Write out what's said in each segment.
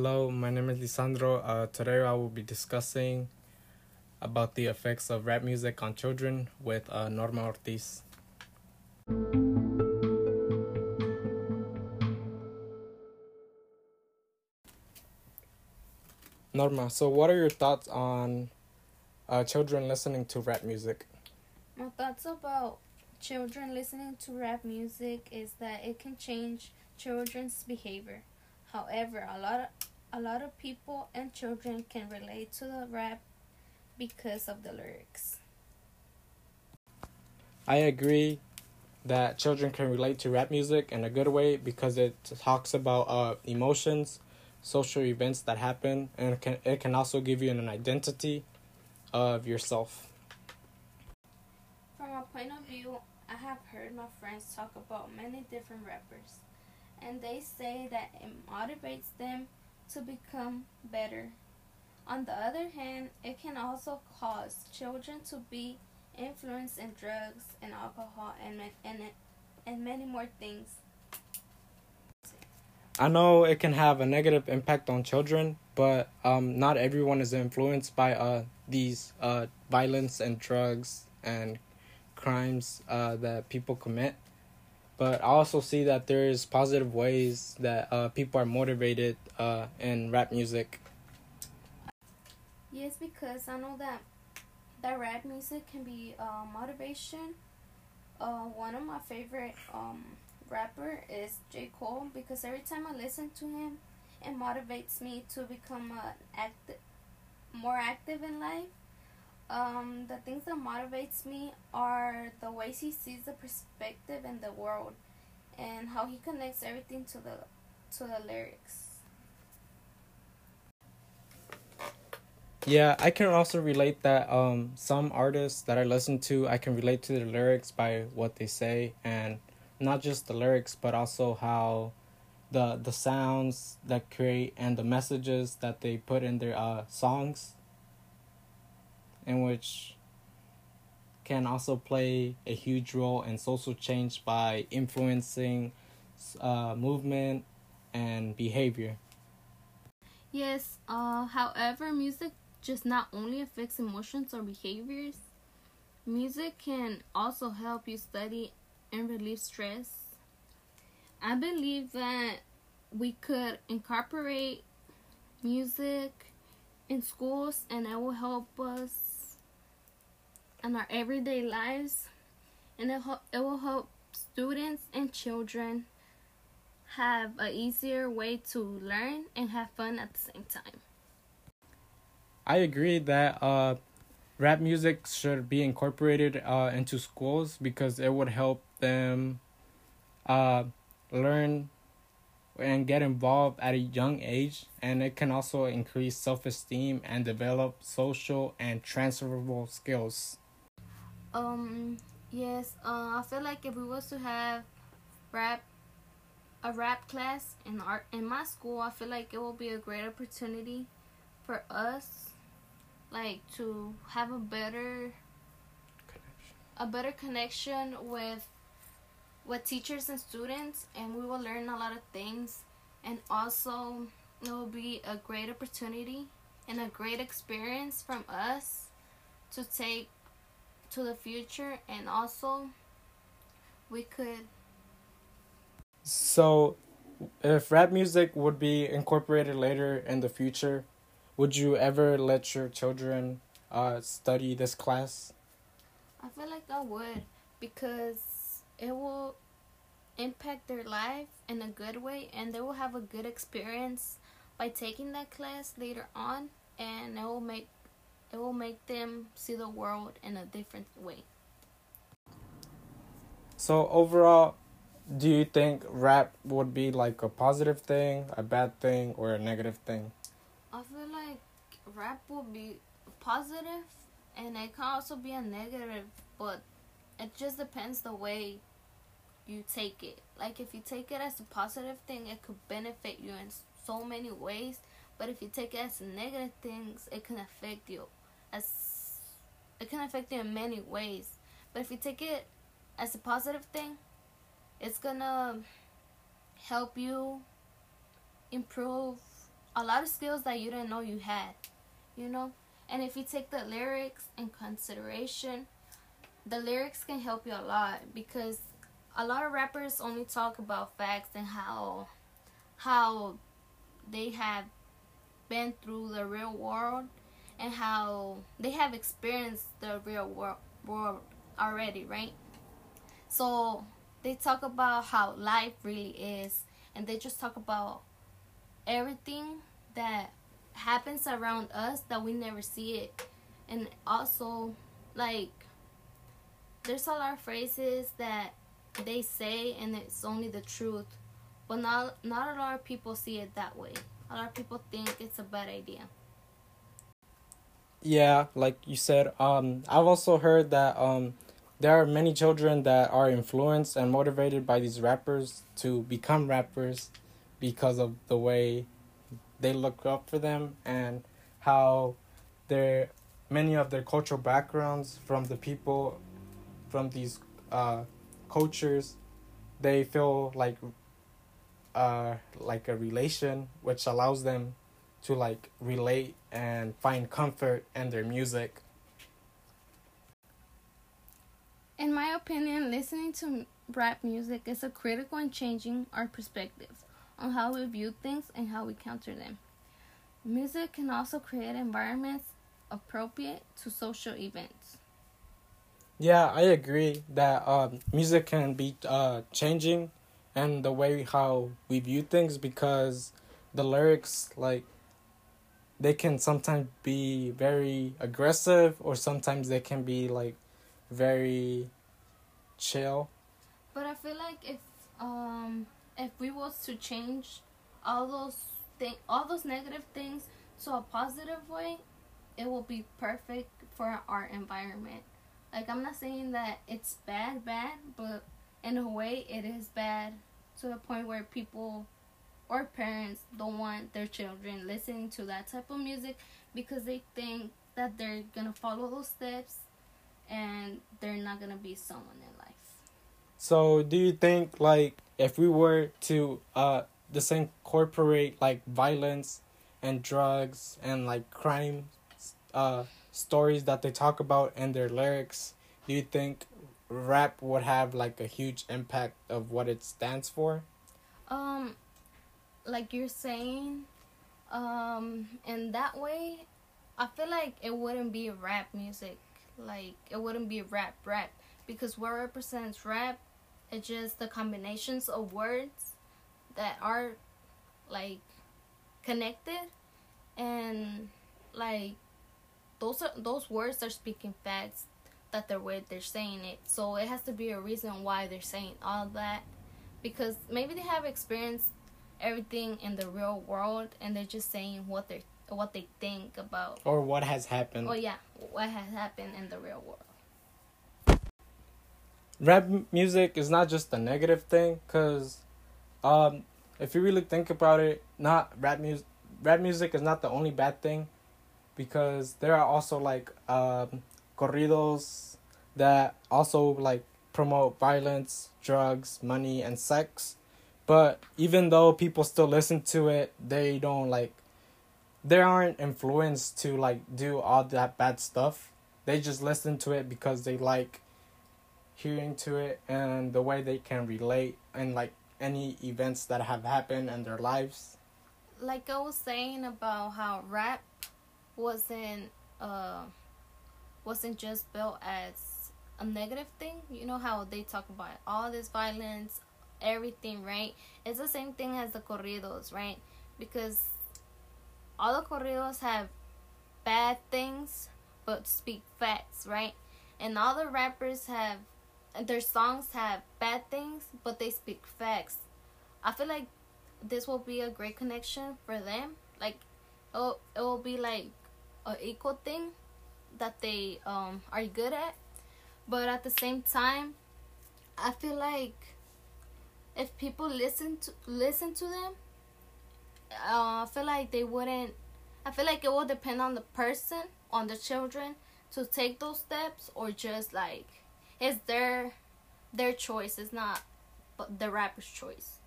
Hello, my name is Lissandro. Today I will be discussing about the effects of rap music on children with Norma Ortiz. Norma, so what are your thoughts on children listening to rap music? My thoughts about children listening to rap music is that it can change children's behavior. However, a lot of people and children can relate to the rap because of the lyrics. I agree that children can relate to rap music in a good way because it talks about emotions, social events that happen, and it can also give you an identity of yourself. From my point of view, I have heard my friends talk about many different rappers, and they say that it motivates them to become better. On the other hand, it can also cause children to be influenced in drugs and alcohol and many more things. I know it can have a negative impact on children, but not everyone is influenced by these violence and drugs and crimes that people commit. But I also see that there is positive ways that people are motivated in rap music. Yes, because I know that rap music can be motivation. One of my favorite rapper is J. Cole, because every time I listen to him, it motivates me to become more active in life. The things that motivates me are the ways he sees the perspective in the world and how he connects everything to the lyrics. Yeah, I can also relate that some artists that I listen to, I can relate to their lyrics by what they say, and not just the lyrics, but also how the sounds that create and the messages that they put in their songs, and which can also play a huge role in social change by influencing movement and behavior. Yes, however, music just not only affects emotions or behaviors. Music can also help you study and relieve stress. I believe that we could incorporate music in schools, and it will help us in our everyday lives, and it will help students and children have an easier way to learn and have fun at the same time. I agree that rap music should be incorporated into schools because it would help them learn and get involved at a young age, and it can also increase self-esteem and develop social and transferable skills. Yes, I feel like if we was to have a rap class in my school, I feel like it will be a great opportunity for us, like, to have a better connection with teachers and students, and we will learn a lot of things, and also it will be a great opportunity and a great experience from us to take to the future, and also we could. So if rap music would be incorporated later in the future, would you ever let your children study this class? I feel like I would, because it will impact their life in a good way, and they will have a good experience by taking that class later on, and it will make them see the world in a different way. So overall, do you think rap would be like a positive thing, a bad thing, or a negative thing? I feel like rap will be positive, and it can also be a negative, but it just depends the way you take it. Like, if you take it as a positive thing, it could benefit you in so many ways, but if you take it as negative things, it can affect you in many ways. But if you take it as a positive thing, it's gonna help you improve a lot of skills that you didn't know you had, you know? And if you take the lyrics in consideration, the lyrics can help you a lot, because a lot of rappers only talk about facts and how they have been through the real world and how they have experienced the real world already, right? So they talk about how life really is, and they just talk about everything that happens around us that we never see it. And also, like, there's a lot of phrases that they say and it's only the truth, but not a lot of people see it that way. A lot of people think it's a bad idea. Yeah, like you said, I've also heard that there are many children that are influenced and motivated by these rappers to become rappers because of the way they look up for them and how their many of their cultural backgrounds from the people from these cultures, they feel like a relation, which allows them to like relate and find comfort in their music. In my opinion, listening to rap music is a critical in changing our perspectives on how we view things and how we counter them. Music can also create environments appropriate to social events. Yeah, I agree that music can be changing and the way how we view things, because the lyrics, like, they can sometimes be very aggressive, or sometimes they can be like very chill. But I feel like if we was to change all those negative things to a positive way, it will be perfect for our environment. Like, I'm not saying that it's bad, but in a way it is bad to the point where people or parents don't want their children listening to that type of music, because they think that they're gonna follow those steps and they're not gonna be someone in life. So do you think, like, if we were to disincorporate like violence and drugs and like crime stories that they talk about in their lyrics, do you think rap would have like a huge impact of what it stands for? Like you're saying, in that way, I feel like it wouldn't be rap music. Like, it wouldn't be rap, because what represents rap is just the combinations of words that are like connected, and like those words are speaking facts that they're saying it. So it has to be a reason why they're saying all that, because maybe they have experienced everything in the real world and they're just saying what they think about, or what has happened. Oh yeah, what has happened in the real world. Rap music is not just a negative thing, because if you really think about it, not rap music is not the only bad thing, because there are also like corridos that also like promote violence, drugs, money, and sex. But even though people still listen to it, they aren't influenced to like do all that bad stuff. They just listen to it because they like hearing to it and the way they can relate and like any events that have happened in their lives. Like I was saying about how rap wasn't just built as a negative thing. You know how they talk about all this violence, everything, right? It's the same thing as the corridos, right? Because all the corridos have bad things but speak facts, right? And all the rappers have their songs have bad things but they speak facts. I feel like this will be a great connection for them. Like, oh, it will be like an equal thing that they are good at. But at the same time, I feel like if people listen to them, I feel like it will depend on the person, on the children, to take those steps, or just like it's their choice. It's not the rapper's choice.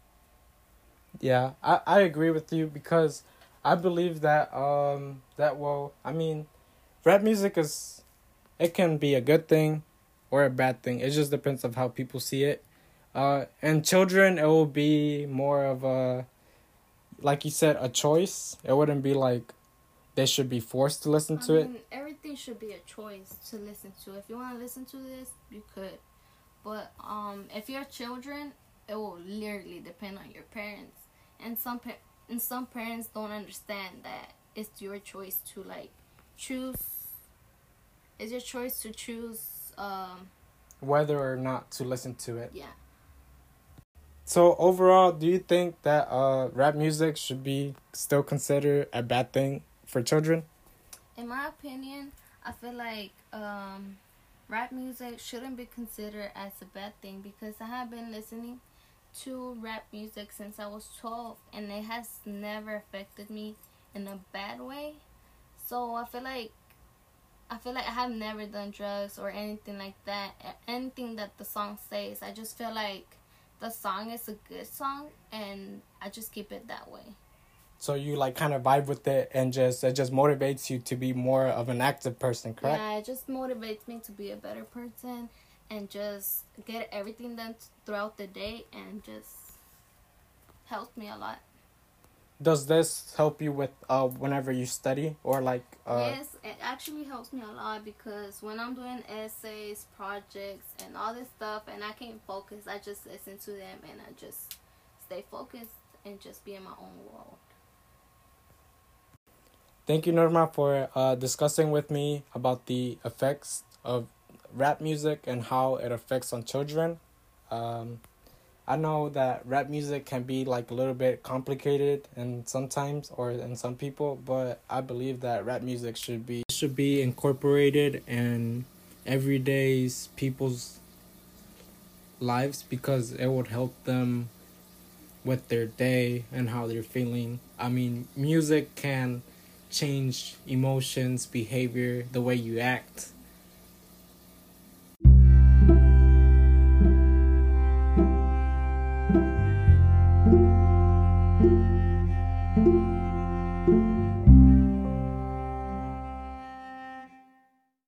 Yeah, I agree with you, because I believe that rap music is, it can be a good thing or a bad thing. It just depends on how people see it. And children, it will be more of a, like you said, a choice. It wouldn't be like they should be forced to listen to it. Everything should be a choice to listen to. If you want to listen to this, you could. But if you're children, it will literally depend on your parents. And some parents don't understand that it's your choice to choose. It's your choice to choose whether or not to listen to it. Yeah. So overall, do you think that rap music should be still considered a bad thing for children? In my opinion, I feel like rap music shouldn't be considered as a bad thing, because I have been listening to rap music since I was 12, and it has never affected me in a bad way. So I feel like I have never done drugs or anything like that. Anything that the song says, I just feel like the song is a good song, and I just keep it that way. So you kind of vibe with it, and it just motivates you to be more of an active person, correct? Yeah, it just motivates me to be a better person and just get everything done throughout the day, and just helps me a lot. Does this help you with whenever you study or Yes, it actually helps me a lot, because when I'm doing essays, projects, and all this stuff, and I can't focus, I just listen to them and I just stay focused and just be in my own world. Thank you, Norma, for discussing with me about the effects of rap music and how it affects on children. I know that rap music can be a little bit complicated in some people, but I believe that rap music should be incorporated in everyday people's lives, because it would help them with their day and how they're feeling. I mean, music can change emotions, behavior, the way you act.